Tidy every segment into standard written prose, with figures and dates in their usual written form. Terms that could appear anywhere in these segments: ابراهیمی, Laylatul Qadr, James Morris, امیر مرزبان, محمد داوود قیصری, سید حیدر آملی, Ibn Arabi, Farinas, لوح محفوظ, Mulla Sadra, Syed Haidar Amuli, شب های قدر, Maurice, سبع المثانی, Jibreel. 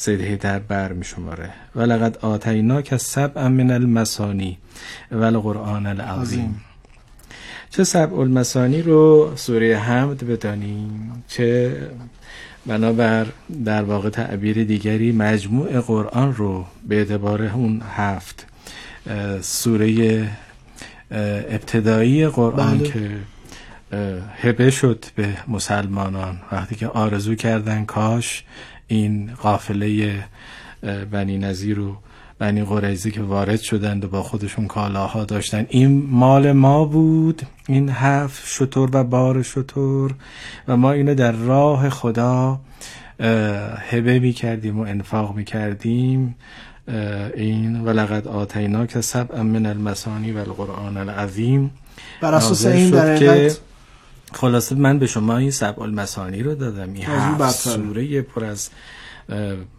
سید حیدر برمی شماره. ولقد آتیناک سبعا من المثانی و القرآن العظیم. چه سبع المثانی رو سوره حمد بدانیم، چه بنابر در واقع تعبیر دیگری مجموع قرآن رو به اعتبار اون 7 سوره ابتدایی قرآن بله. که هبه شد به مسلمانان وقتی که آرزو کردن کاش این قافله بنی نذیر رو بنی قریظه که وارد شدند و با خودشون کالاها داشتن، این مال ما بود، این 7 شتر و بار شتر، و ما اینو در راه خدا هبه می کردیم و انفاق می کردیم. این ولقد آتیناک سبعا من المثانی و القرآن العظیم بر اساس این درجه خلاصه من به شما این سبع المثانی رو دادم، این 7 سوره پر از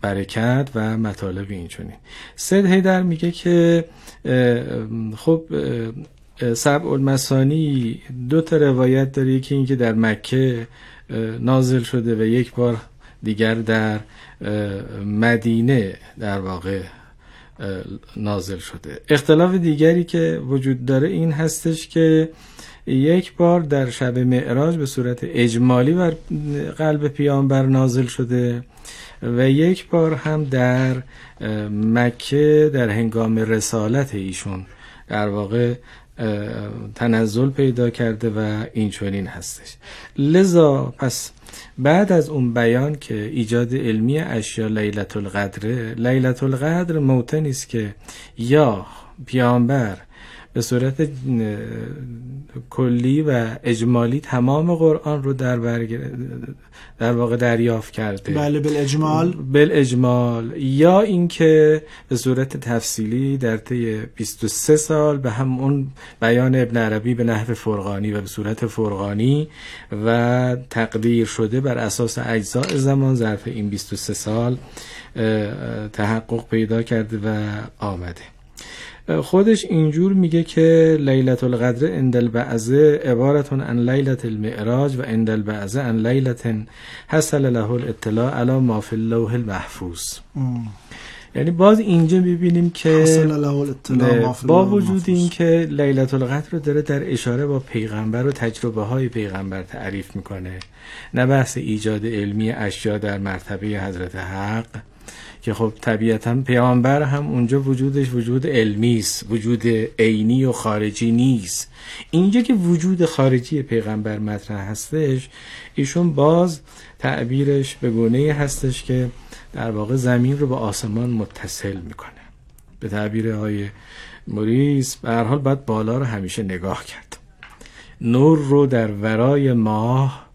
برکت و مطالب اینچنین. سید حیدر میگه که خب سبع المثانی دو تا روایت داره، یکی اینکه در مکه نازل شده و یک بار دیگر در مدینه در واقع نازل شده. اختلاف دیگری که وجود داره این هستش که یک بار در شب معراج به صورت اجمالی بر قلب پیامبر نازل شده و یک بار هم در مکه در هنگام رسالت ایشون در واقع تنزل پیدا کرده و این چنین هستش. لذا پس بعد از اون بیان که ایجاد علمی اشیا لیلت القدره، لیلت القدر موتنی است که یا پیامبر به صورت کلی و اجمالی تمام قرآن رو در واقع دریافت کرده بله بالاجمال، یا اینکه به صورت تفصیلی در طی 23 سال به همون بیان ابن عربی به نحو فرقانی و به صورت فرقانی و تقدیر شده بر اساس اجزاء زمان ظرف این 23 سال تحقق پیدا کرده و آمده. خودش اینجور میگه که لیلت القدر عند البعض عبارت عن لیلت المعراج و عند البعض عن لیلت حصل له الاطلاع علی ما فی اللوح المحفوظ. یعنی باز اینجا میبینیم که با وجود این که لیلت القدر رو داره در اشاره با پیغمبر و تجربه های پیغمبر تعریف میکنه، نه بحث ایجاد علمی اشیا در مرتبه حضرت حق که خب طبیعتاً پیامبر هم اونجا وجودش وجود علمی است، وجود عینی و خارجی نیست. اینجا که وجود خارجی پیغمبر مطرح هستش، ایشون باز تعبیرش به گونه‌ای هستش که در واقع زمین رو با آسمان متصل میکنه. به تعبیر های موریس به هر حال باید بالا رو همیشه نگاه کرد، نور رو در ورای ماه،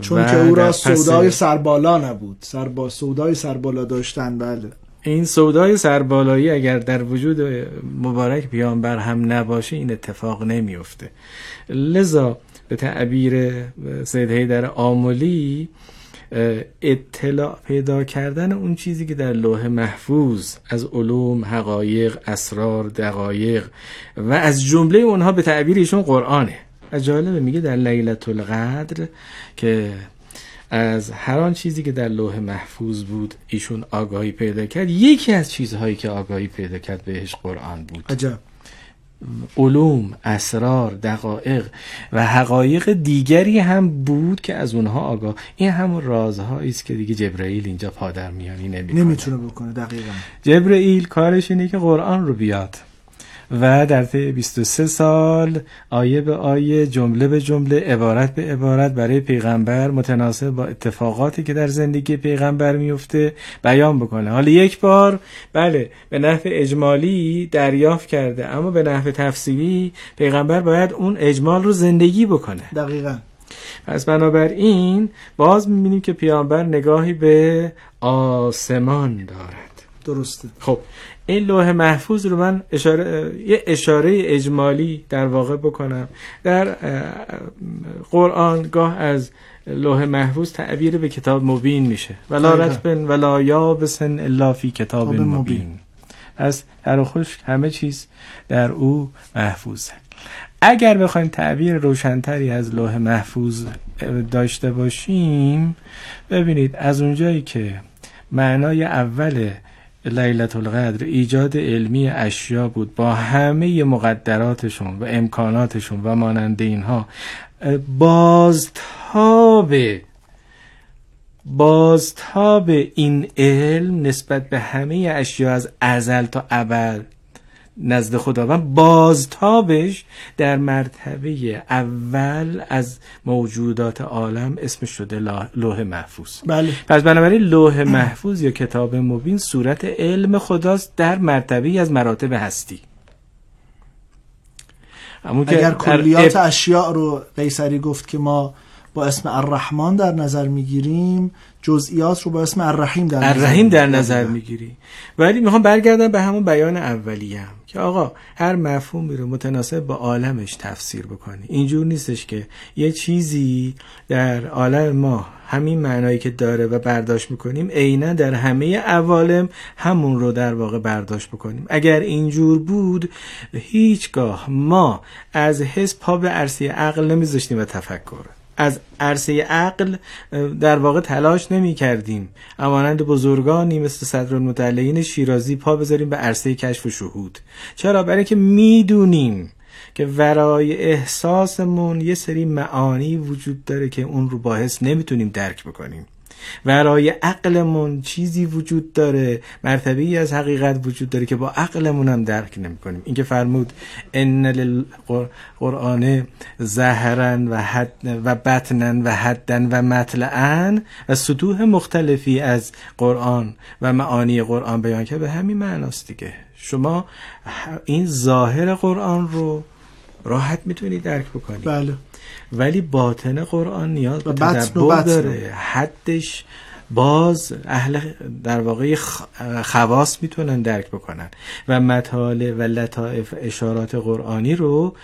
چون که او را سودای سربالا نبود، سودای سربالا داشتن بله. این سودای سربالایی اگر در وجود مبارک پیامبر هم نباشه این اتفاق نمیفته. لذا به تعبیر سید حیدر آملی اطلاع پیدا کردن اون چیزی که در لوح محفوظ از علوم، حقایق، اسرار، دقایق و از جمله اونها به تعبیر ایشون قرآنه. جالبه میگه در لیلت القدر که از هر آن چیزی که در لوح محفوظ بود ایشون آگاهی پیدا کرد، یکی از چیزهایی که آگاهی پیدا کرد بهش قرآن بود. عجب. علوم، اسرار، دقایق و حقایق دیگری هم بود که از اونها آگاه. این همون رازهایی است که دیگه جبرئیل اینجا پادرمیانی نمیتونه بکنه. دقیقاً جبرئیل کارش اینه که قرآن رو بیاد و در طی 23 سال آیه به آیه، جمله به جمله، عبارت به عبارت برای پیغمبر متناسب با اتفاقاتی که در زندگی پیغمبر میفته بیان بکنه. حالا یک بار بله به نحو اجمالی دریافت کرده، اما به نحو تفصیلی پیغمبر باید اون اجمال رو زندگی بکنه. دقیقاً. پس بنابراین باز می‌بینیم که پیغمبر نگاهی به آسمان دارد. درسته. خب این لوح محفوظ رو من یه اشاره اجمالی در واقع بکنم. در قرآن گاه از لوح محفوظ تعبیر به کتاب مبین میشه، ولا رطبن ولا یابسن الا فی کتاب مبین. از تر و خشک همه چیز در او محفوظه. اگر بخوایم تعبیر روشنتری از لوح محفوظ داشته باشیم، ببینید از اونجایی که معنای اول لیلت القدر ایجاد علمی اشیا بود با همه مقدراتشون و امکاناتشون و مانند اینها. بازتاب این علم نسبت به همه اشیا از ازل تا ابد نزد خداوند، بازتابش در مرتبه اول از موجودات عالم اسمش شده لوح محفوظ. بله. پس بنابراین لوح محفوظ یا کتاب مبین صورت علم خداست در مرتبه از مراتب هستی. اگر کلیات اشیاء رو قیصری گفت که ما با اسم الرحمن در نظر میگیریم، جزئیات رو با اسم الرحیم در نظر میگیری. ولی میخوام برگردم به همون بیان اولیه‌ام که آقا هر مفهومی رو متناسب با عالمش تفسیر بکنی. اینجور نیستش که یه چیزی در عالم ما همین معنایی که داره و برداشت میکنیم عیناً در همه عوالم همون رو در واقع برداشت بکنیم. اگر اینجور بود هیچگاه ما از حس پا به عرصه عقل نمیذاشتیم و تفکر، از عرصه عقل در واقع تلاش نمی کردیم امانند بزرگانی مثل صدرالمتعلین شیرازی پا بذاریم به عرصه کشف و شهود. چرا؟ برای که می دونیم که ورای احساسمون یه سری معانی وجود داره که اون رو با حس نمی تونیم درک بکنیم، ورای عقلمون چیزی وجود داره، مرتبه‌ای از حقیقت وجود داره که با عقلمون هم درک نمی‌کنیم. این که فرمود ان للقرآن ظاهرا و بطنا و حدا و مطلعا و سطوح مختلفی از قرآن و معانی قرآن بیان کرده، به همین معناست دیگه. شما این ظاهر قرآن رو راحت میتونی درک بکنی. بله. ولی باطن قرآن نیاز به تدبر داره، حدش باز اهل در واقع خواص میتونن درک بکنن و مطالع و لطائف اشارات قرآنی رو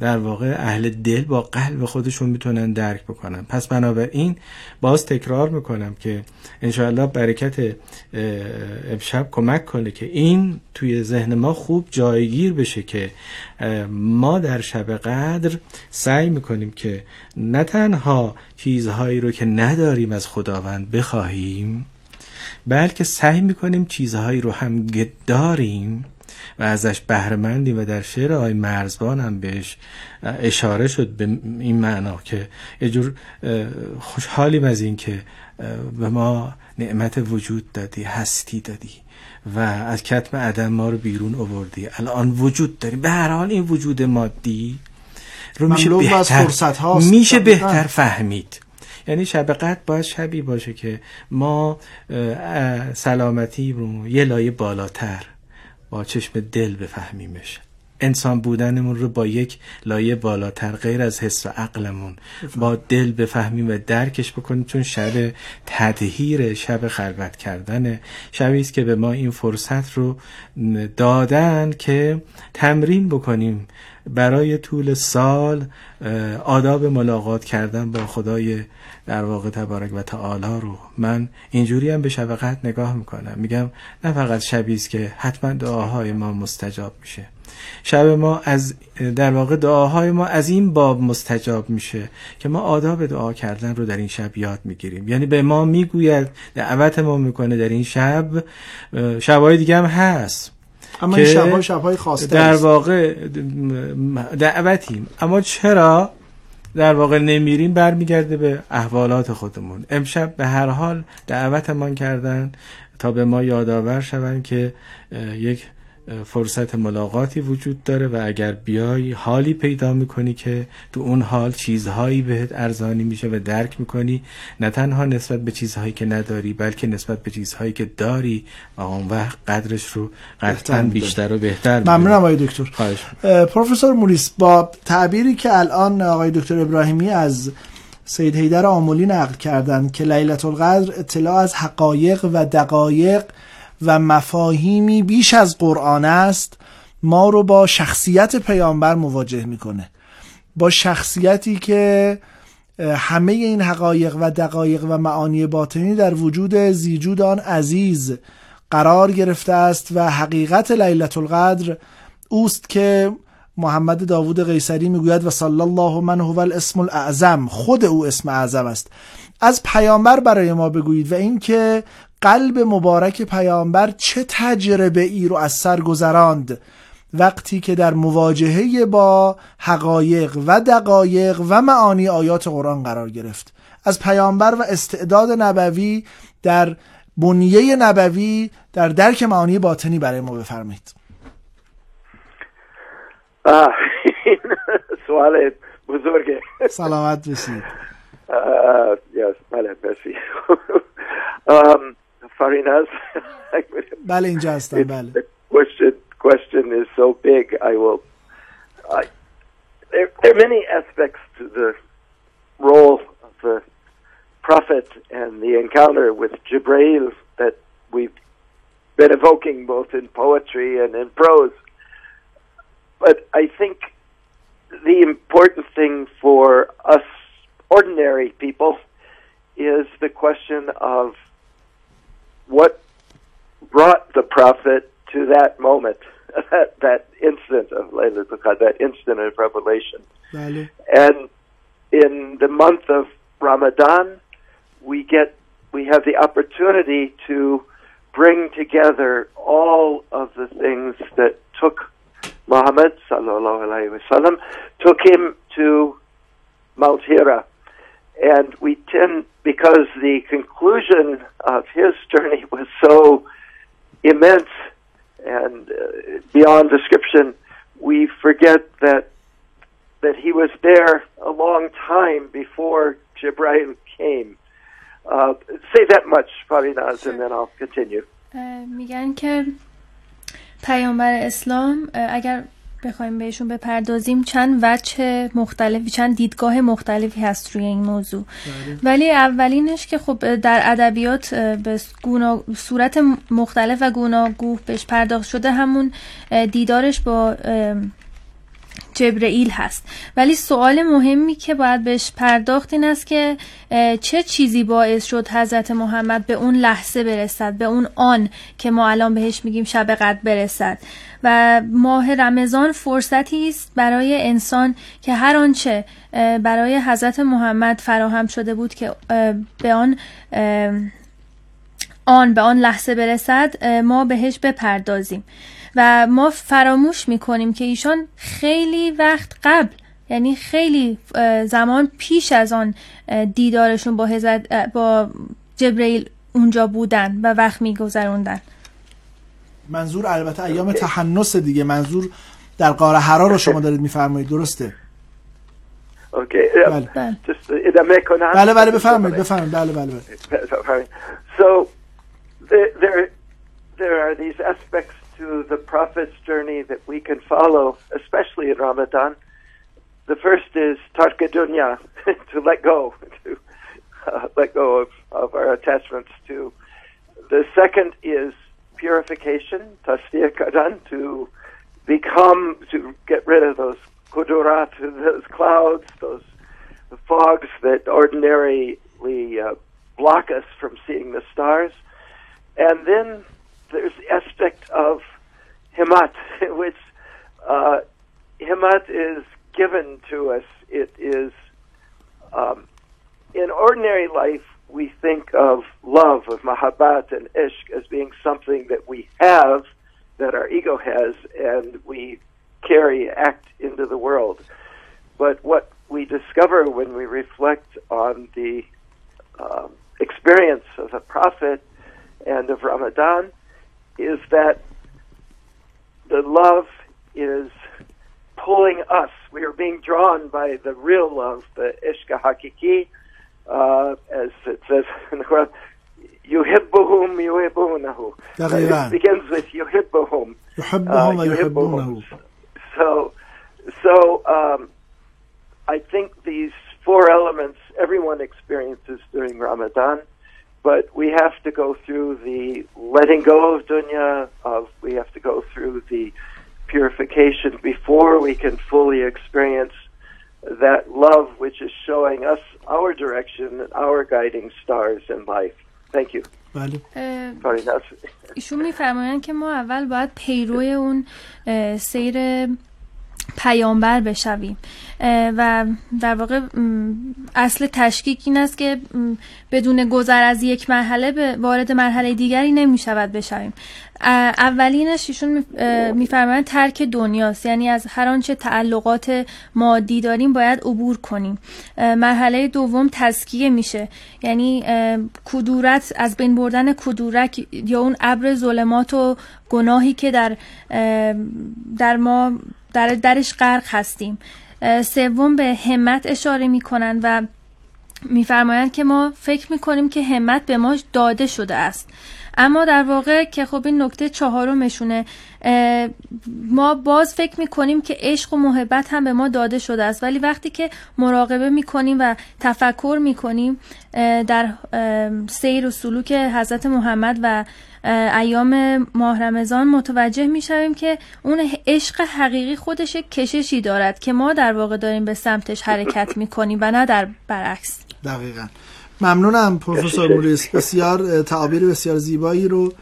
در واقع اهل دل با قلب خودشون میتونن درک بکنن. پس بنابراین باز تکرار میکنم که انشاءالله برکت امشب کمک کنه که این توی ذهن ما خوب جایگیر بشه که ما در شب قدر سعی میکنیم که نه تنها چیزهایی رو که نداریم از خداوند بخواهیم، بلکه سعی میکنیم چیزهایی رو هم داریم و ازش بهره‌مندیم. و در شعر آقای مرزبان هم بهش اشاره شد به این معنا که یه جور خوشحالیم از این که به ما نعمت وجود دادی، هستی دادی و از کتم عدم ما رو بیرون آوردی، الان وجود داریم. به هر حال این وجود مادی رو میشه بهتر فهمید. یعنی شب قدر باید شبی باشه که ما سلامتی رو یه لایه بالاتر با چشم دل بفهمیمش، انسان بودنمون رو با یک لایه بالاتر غیر از حس و عقلمون با دل بفهمیم و درکش بکنیم. چون شب تدهیر، شب خلوت کردن، شبی است که به ما این فرصت رو دادن که تمرین بکنیم برای طول سال آداب ملاقات کردن با خدای در واقع تبارک و تعالی رو. من اینجوری هم به شب قدر نگاه میکنم، میگم نه فقط شبی است که حتما دعاهای ما مستجاب میشه، شب ما از در واقع دعاهای ما از این باب مستجاب میشه که ما آداب دعا کردن رو در این شب یاد میگیریم. یعنی به ما میگوید، دعوت ما میکنه در این شب. شبهای دیگه هم هست اما این شبهای خاصه در واقع دعوتیم، اما چرا در واقع نمیریم؟ برمیگرده به احوالات خودمون. امشب به هر حال دعوتمان کردن تا به ما یادآور شوند که یک فرصت ملاقاتی وجود داره و اگر بیای حالی پیدا میکنی که تو اون حال چیزهایی بهت ارزانی میشه و درک میکنی، نه تنها نسبت به چیزهایی که نداری بلکه نسبت به چیزهایی که داری، و اون وقت قدرش رو قطعا بیشتر و بهتر میده. ممنونم آقای دکتر. پروفسور موریس، با تعبیری که الان آقای دکتر ابراهیمی از سید حیدر آمولی نقل کردن که لیلت القدر اطلاع از حقایق و دقایق و مفاهیمی بیش از قرآن است، ما رو با شخصیت پیامبر مواجه میکنه، با شخصیتی که همه این حقایق و دقایق و معانی باطنی در وجود زیجود آن عزیز قرار گرفته است و حقیقت لیلت القدر اوست که محمد داوود قیصری میگوید و صلی الله من هو الاسم الاعظم، خود او اسم اعظم است. از پیامبر برای ما بگویید و این که قلب مبارک پیامبر چه تجربه ای رو از سر گذراند وقتی که در مواجهه با حقایق و دقایق و معانی آیات قرآن قرار گرفت. از پیامبر و استعداد نبوی در بنیه نبوی در درک معانی باطنی برای ما بفرمایید. این سوال بزرگه. سلامت باشید. بله مرسی. Farinas. بله اینجا هستم. بله. Question is so big. There are many aspects to the role of the Prophet and the encounter with Jibreel that we've been evoking both in poetry and in prose. But I think the important thing for us ordinary people is the question of what brought the Prophet to that moment. That instant of Laylatul Qadr, that instant of revelation. Really? And in the month of Ramadan, we have the opportunity to bring together all of the things that took Muhammad sallallahu alaihi wasallam, took him to Mount Hira. And we tend, because the conclusion of his journey was so immense and beyond description, we forget that he was there a long time before Jibreel came. Say that much, Farinas, and then I'll continue. میگن که پیامبر اسلام اگر بخوایم بهشون بپردازیم چند وجه مختلفی، چند دیدگاه مختلفی هست روی این موضوع. ولی اولینش که خب در ادبیات به صورت مختلف و گوناگون بهش پرداخت شده، همون دیدارش با جبرئیل هست. ولی سوال مهمی که باید بهش پرداخت این است که چه چیزی باعث شد حضرت محمد به اون لحظه برسد، به اون آن که ما الان بهش میگیم شب قدر برسد. و ماه رمضان فرصتی است برای انسان که هر آنچه برای حضرت محمد فراهم شده بود که به آن لحظه برسد، ما بهش بپردازیم. و ما فراموش میکنیم که ایشان خیلی وقت قبل، یعنی خیلی زمان پیش از آن دیدارشون با جبرئیل اونجا بودن و وقت میگذروندن. منظور البته ایام تحنس دیگه، منظور در غار حرا رو شما دارید میفرمایید، درسته؟ بله بله بفرمایید. بله. So there are these aspects to the Prophet's journey that we can follow, especially in Ramadan. The first is tark dunya, to let go of our attachments to. The second is purification, tasfiya qadan, to get rid of those kudurat, those clouds, those fogs that ordinarily block us from seeing the stars. And then there's the aspect of himat, which himat is given to us. It is, in ordinary life, we think of love, of mahabbat and ishq, as being something that we have, that our ego has, and we act into the world. But what we discover when we reflect on the experience of the Prophet and of Ramadan is that the love is pulling us. We are being drawn by the real love, the ishq hakiki, as it says in the Quran, yuhibbuhum yuhibbunahu. It begins with yuhibbuhum. Yuhibbuhum. So I think these four elements everyone experiences during Ramadan. But we have to go through the letting go of dunya, we have to go through the purification before we can fully experience that love which is showing us our direction and our guiding stars in life. Thank you. ایشون میفرمایند که ما اول باید پیرو اون سیر پیامبر بشویم. و در واقع اصل تشکیک این است که بدون گذر از یک مرحله به وارد مرحله دیگری نمی‌شود بشویم. اولینش ایشون می‌فرمایند ترک دنیاست، یعنی از هر آنچه تعلقات مادی داریم باید عبور کنیم. مرحله دوم تزکیه میشه، یعنی کدورت، از بین بردن کدورت یا اون ابر ظلمات و گناهی که در ما درش غرق هستیم. سوم به همت اشاره میکنن و میفرمایند که ما فکر میکنیم که همت به ما داده شده است، اما در واقع که خب این نکته چهارمشونه، ما باز فکر میکنیم که عشق و محبت هم به ما داده شده است، ولی وقتی که مراقبه میکنیم و تفکر میکنیم در سیر و سلوک حضرت محمد و ایام ماه رمضان، متوجه میشویم که اون عشق حقیقی خودش یک کششی دارد که ما در واقع داریم به سمتش حرکت میکنیم و نه در برعکس. دقیقاً. ممنونم پروفسور موریس، بسیار تعابیر بسیار زیبایی رو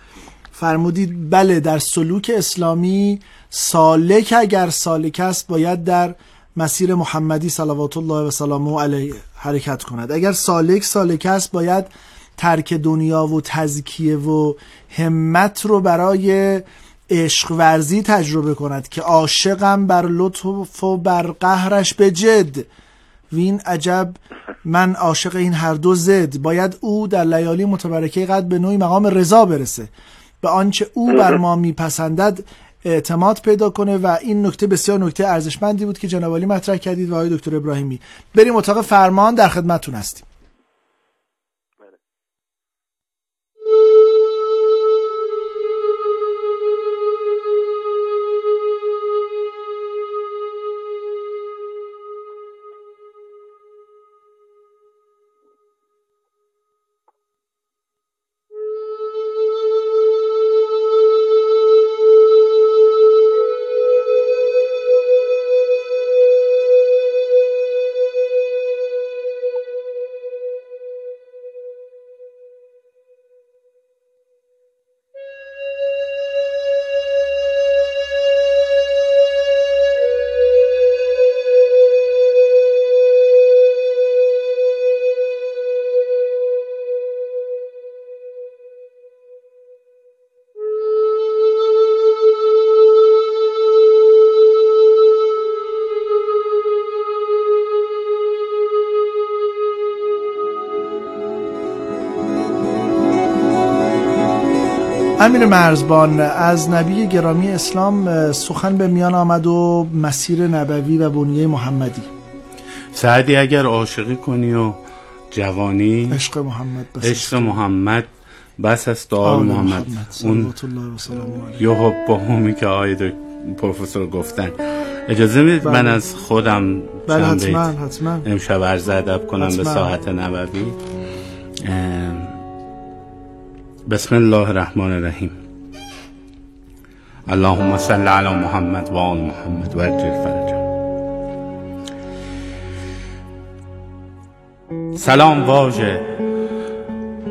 فرمودید. بله، در سلوک اسلامی سالک اگر سالک است باید در مسیر محمدی صلوات الله و سلامه علیه حرکت کند. اگر سالک سالک است باید ترک دنیا و تزکیه و همت رو برای عشق ورزی تجربه کند که عاشقم بر لطف و بر قهرش به جد، وین عجب من عاشق این هر دو زد. باید او در لیالی متبرکه قد به نوعی مقام رضا برسه، به آنچه او بر ما میپسندد اعتماد پیدا کنه. و این نکته بسیار نکته ارزشمندی بود که جناب عالی مطرح کردید و آقای دکتر ابراهیمی. بریم اتاق فرمان، در خدمتتون هستیم. امیر مرزبان، از نبی گرامی اسلام سخن به میان آمد و مسیر نبوی و بنیه محمدی. سعدی اگر عاشقی کنی و جوانی عشق محمد بس، عشق محمد بس است، آل محمد اون یحبهمی که آقای پروفسور گفتن. اجازه میدید من از خودم چند بیت امشب عرض ادب کنم به ساعت نبوی. بسم الله الرحمن الرحیم. اللهم صل علی محمد و آل محمد و عجل فرجهم. سلام واژه،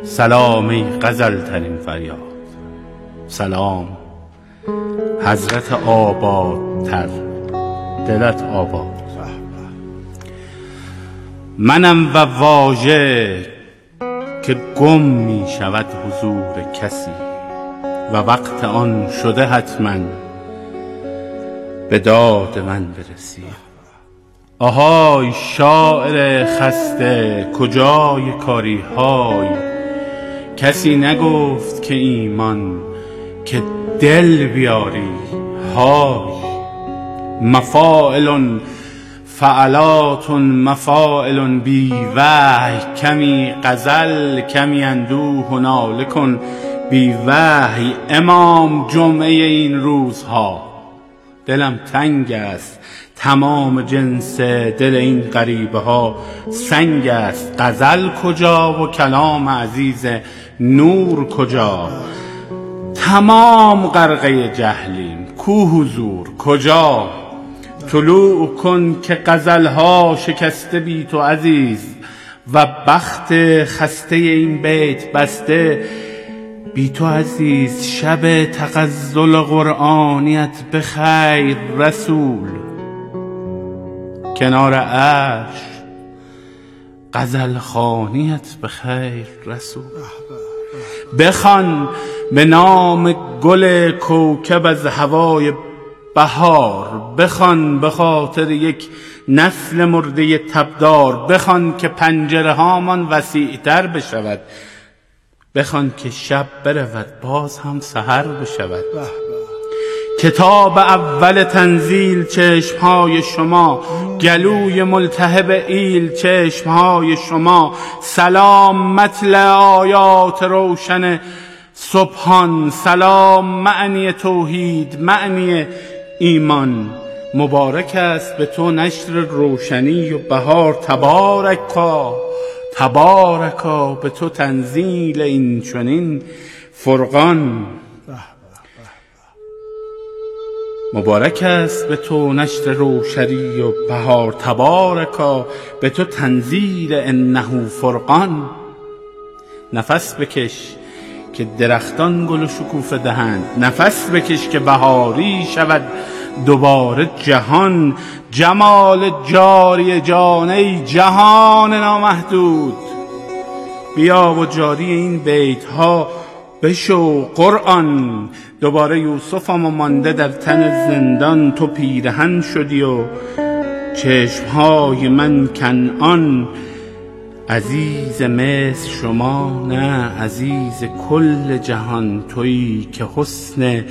سلام ای غزل ترین فریاد، سلام حضرت آبادتر دلت آباد. منم و واژه که گم می شود حضور کسی و وقت آن شده حتما به داد من برسی. آهای شاعر خسته کجای کاری های، کسی نگفت که ایمان که دل بیاری های. مفاعلون فعلاتون مفاعلون بی وحی، کمی غزل کمی اندوه و ناله کن بی وحی. امام جمعه این روزها، دلم تنگ است، تمام جنس دل این غریبه ها سنگ است. غزل کجا و کلام عزیز نور کجا؟ تمام غرقه جهلیم، کو حضور کجا؟ طلوع کن که غزلها شکسته بی تو عزیز و بخت خسته این بیت بسته بی تو عزیز. شب تغزل قرآنیت بخیر رسول، کنار عرش، غزل خوانیت به خیر رسول. بخوان به نام گل کوکب از هوای بهار، بخوان به خاطر یک نسل مرده تبدار، بخوان که پنجره هامان وسیعتر بشود، بخوان که شب برود باز هم سحر بشود. کتاب اول تنزیل چشمهای شما، گلوی ملتهب ایل چشمهای شما، سلام مطلع آیات روشن سبحان، سلام معنی توحید معنی ایمان. مبارک است به تو نشر روشنی و بهار، تبارکا تبارکا به تو تنزیل این چنین فرقان. مبارک است به تو نشر روشنی و بهار، تبارکا به تو تنزیل انه فرقان. نفس بکش که درختان گل و شکوفه دهند، نفس بکش که بهاری شود دوباره جهان. جمال جاری جانه جهان نامحدود، بیا و جاری این بیت ها بشو قرآن. دوباره یوسفم و مانده در تن زندان، تو پیرهن شدی و چشمهای من کنعان. عزیز مصر شما نه، عزیز کل جهان تویی که حسن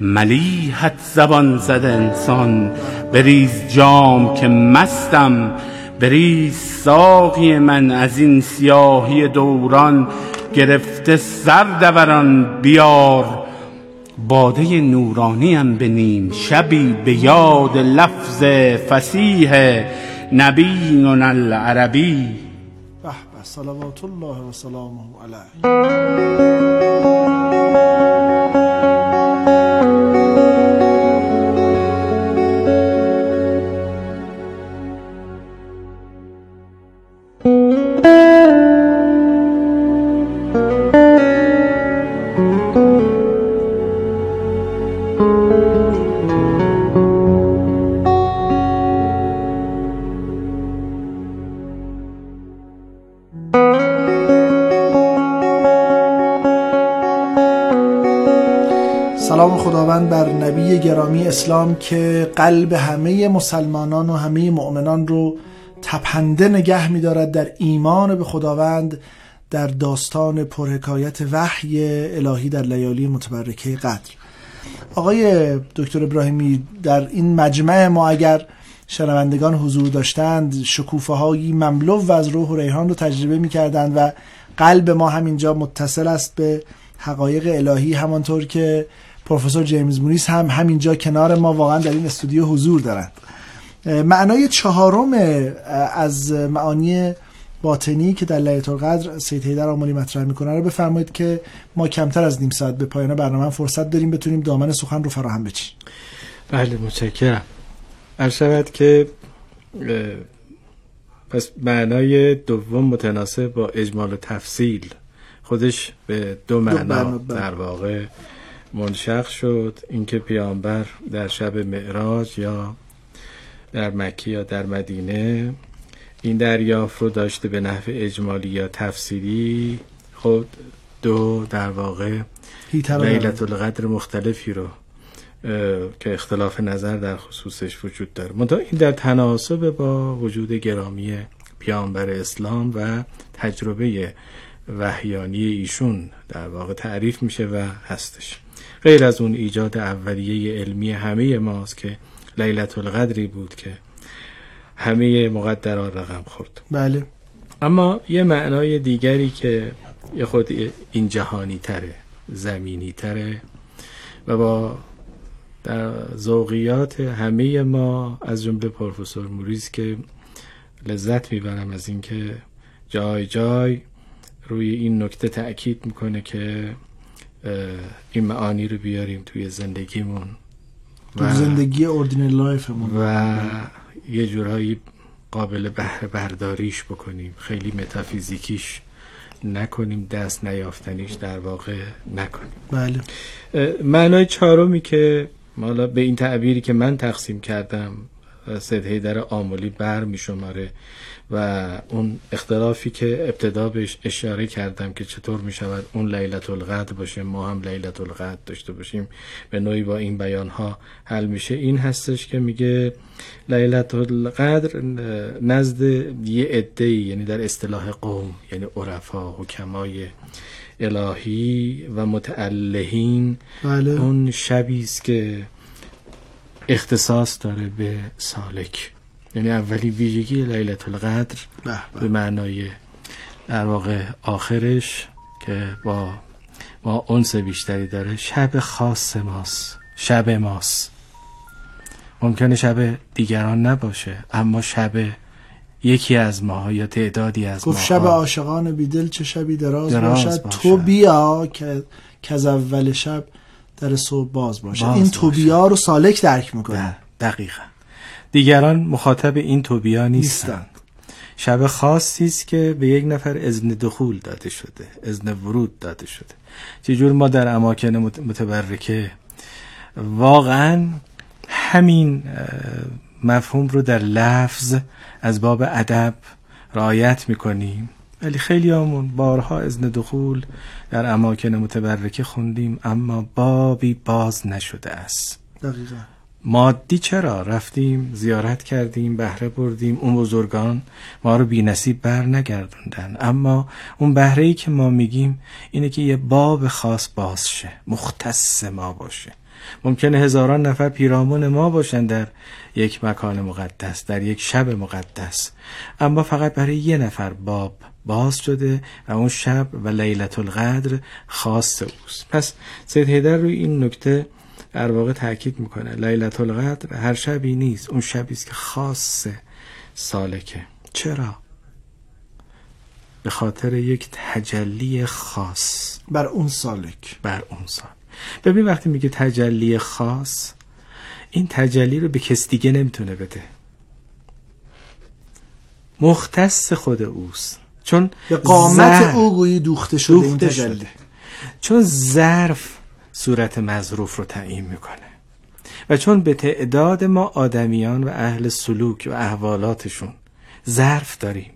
ملیحت زبان زده انسان. بریز جام که مستم، بریز ساقی من از این سیاهی دوران، گرفته سر دوران بیار باده نورانیم به نیم شبی، به یاد لفظ فصیح نبی العربی. صلوات الله و سلامه علیه. خداوند بر نبی گرامی اسلام که قلب همه مسلمانان و همه مؤمنان رو تپنده نگه می دارد در ایمان به خداوند، در داستان پرحکایت وحی الهی در لیالی متبرکه قدر. آقای دکتر ابراهیمی، در این مجمع ما اگر شنوندگان حضور داشتند، شکوفه هایی مملو از روح و ریحان رو تجربه می کردند و قلب ما همینجا متصل است به حقایق الهی، همانطور که پروفسور جیمز موریس هم همینجا کنار ما واقعا در این استودیو حضور دارند. معنای چهارم از معانی باطنی که در لیلة القدر سید حیدر آملی مطرح میکنه رو بفرمایید که ما کمتر از نیم ساعت به پایان برنامه فرصت داریم بتونیم دامن سخن رو فراهم بچیم. بله متشکرم. عرض شود که پس معنای دوم متناسب با اجمال و تفصیل خودش به دو معنا در واقع منشق شد. اینکه پیامبر در شب معراج یا در مکه یا در مدینه این دریافت رو داشته به نحو اجمالی یا تفسیری، خود دو در واقع لیلة القدر مختلفی رو که اختلاف نظر در خصوصش وجود داره، منتها این در تناسب با وجود گرامی پیامبر اسلام و تجربه وحیانی ایشون در واقع تعریف میشه و هستش. غیر از اون ایجاد اولیه علمی همه ماست که لیلة القدری بود که همه مقدرها رقم خورد. بله. اما یه معنای دیگری که یه خود این جهانی تره، زمینی تره و با در ذوقیات همه ما از جمله پروفسور موریس که لذت میبرم از اینکه جای جای روی این نکته تأکید میکنه که این معانی رو بیاریم توی زندگیمون و زندگی اوردینری لایفمون و یه جورایی قابل بهره برداریش بکنیم، خیلی متافیزیکیش نکنیم، دست نیافتنیش در واقع نکنیم. بله. معنای چهارمی که حالا به این تعبیری که من تقسیم کردم سید حیدر آملی بر می شماره و اون اختلافی که ابتدا بهش اشاره کردم که چطور می شود اون لیلت القدر باشه ما هم لیلت القدر داشته باشیم به نوعی با این بیان ها حل میشه. این هستش که میگه لیلت القدر نزد یه عده‌ای، یعنی در اصطلاح قوم، یعنی عرفا، حکمای الهی و متعلهین، بله، اون شبی است که اختصاص داره به سالک، یعنی اولی ویژگی لیلت القدر به معنای در واقع آخرش که با ما انس بیشتری داره، شب خاص ماست، شب ماست، ممکنه شب دیگران نباشه اما شب یکی از ماها یا تعدادی از ماها. گفت شب عاشقان بیدل چه شبی دراز باشد تو بیا که از اول شب در صبح باز باشه. این توبیا رو سالک درک میکنه. دقیقا دیگران مخاطب این توبیا نیستند. شب خاصی است که به یک نفر اذن دخول داده شده، اذن ورود داده شده. چجور ما در اماکن متبرکه واقعا همین مفهوم رو در لفظ از باب ادب رعایت میکنیم، ولی خیلی همون بارها اذن دخول در اماکن متبرکه خوندیم اما بابی باز نشده است. دقیقا مادی چرا؟ رفتیم زیارت کردیم، بهره بردیم، اون بزرگان ما رو بی نصیب بر نگردوندن، اما اون بهره‌ای که ما میگیم اینه که یه باب خاص باز شه، مختص ما باشه. ممکنه هزاران نفر پیرامون ما باشن در یک مکان مقدس، در یک شب مقدس، اما فقط برای یه نفر باب باز شده و اون شب و لیلت القدر خاص اوست. پس سید حیدر روی این نکته در واقع تاکید میکنه، لیلت القدر هر شبی نیست، اون شبی است که خاص سالکه. چرا؟ به خاطر یک تجلی خاص بر اون سالک، بر اون سال. ببین وقتی میگه تجلی خاص، این تجلی رو به کس دیگه نمیتونه بده، مختص خود اوست، چون به قامت او گویی دوخته شده این تجلی شده. چون ظرف صورت مظروف رو تعیین میکنه و چون به تعداد ما آدمیان و اهل سلوک و احوالاتشون ظرف داریم،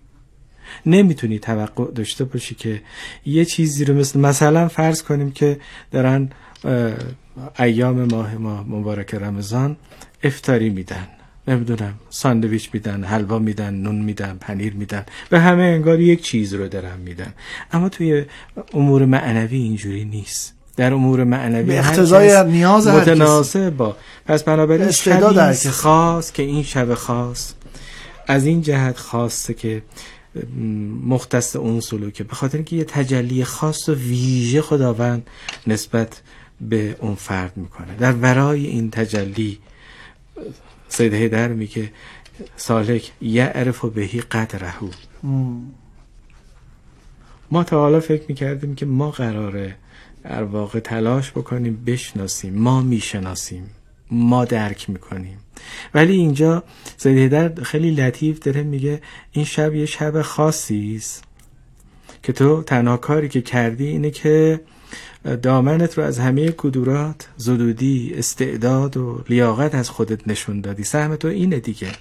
نمیتونی توقع داشته باشی که یه چیزی رو مثلا فرض کنیم که دارن ایام ماه مبارک رمضان افطاری میدن، نمیدونم ساندویچ میدن، حلوا میدن، نون میدن، پنیر میدن، به همه انگار یک چیز رو دارن میدن. اما توی امور معنوی اینجوری نیست. در امور معنوی اقتضای نیاز هر کسی متناسب با، پس بنابراین شب خاص که این شب خاص از این جهت خاصه که مختص اون سلوکه، به خاطر اینکه یه تجلی خاص و ویژه خداوند نسبت به اون فرد میکنه. در ورای این تجلی سید حیدر میگه سالک یعرف بهی قدره. ما تا حالا فکر میکردیم که ما قراره در واقع تلاش بکنیم بشناسیم، ما میشناسیم، ما درک میکنیم، ولی اینجا سید حیدر خیلی لطیف داره میگه این شب یه شب خاصی است که تو تنها کاری که کردی اینه که دامنت رو از همه کدورات، زدودی، استعداد و لیاقت از خودت نشون دادی. سهم تو اینه دیگه.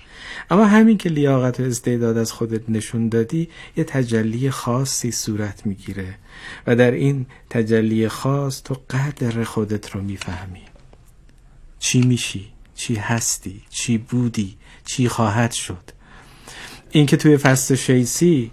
اما همین که لیاقت و استعداد از خودت نشون دادی یه تجلی خاصی صورت میگیره و در این تجلی خاص تو قدر خودت رو میفهمی، چی میشی، چی هستی، چی بودی، چی خواهد شد. این که توی فصل شیسی،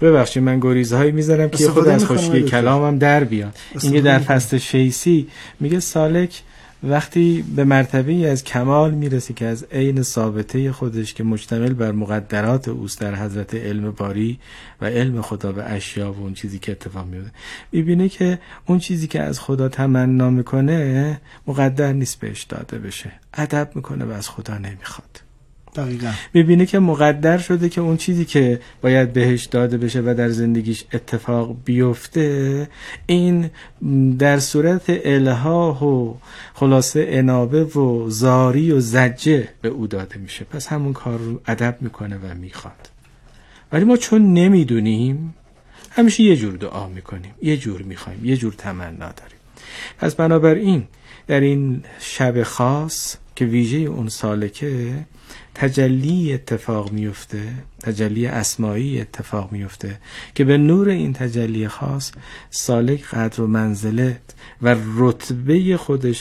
ببخشید من گریزهایی میذارم که خود از خشکی کلامم در بیاد، اینکه در فصل شیسی میگه سالک وقتی به مرتبه‌ای از کمال میرسی که از عین ثابته خودش که مشتمل بر مقدرات اوست در حضرت علم باری و علم خدا به اشیا و اون چیزی که اتفاق میفته، میبینه که اون چیزی که از خدا تمنا میکنه مقدر نیست بهش داده بشه، ادب میکنه و از خدا نمیخواد. دقیقاً میبینه که مقدر شده که اون چیزی که باید بهش داده بشه و در زندگیش اتفاق بیفته، این در صورت الحاح و خلاصه انابه و زاری و زجه به او داده میشه، پس همون کار رو ادب میکنه و میخواد. ولی ما چون نمیدونیم همیشه یه جور دعا میکنیم، یه جور میخوایم، یه جور تمنا داریم. پس بنابراین در این شب خاص که ویژه اون سالکه تجلی اتفاق میفته، تجلی اسماعی اتفاق میفته که به نور این تجلی خاص سالک قدر و منزلت و رتبه خودش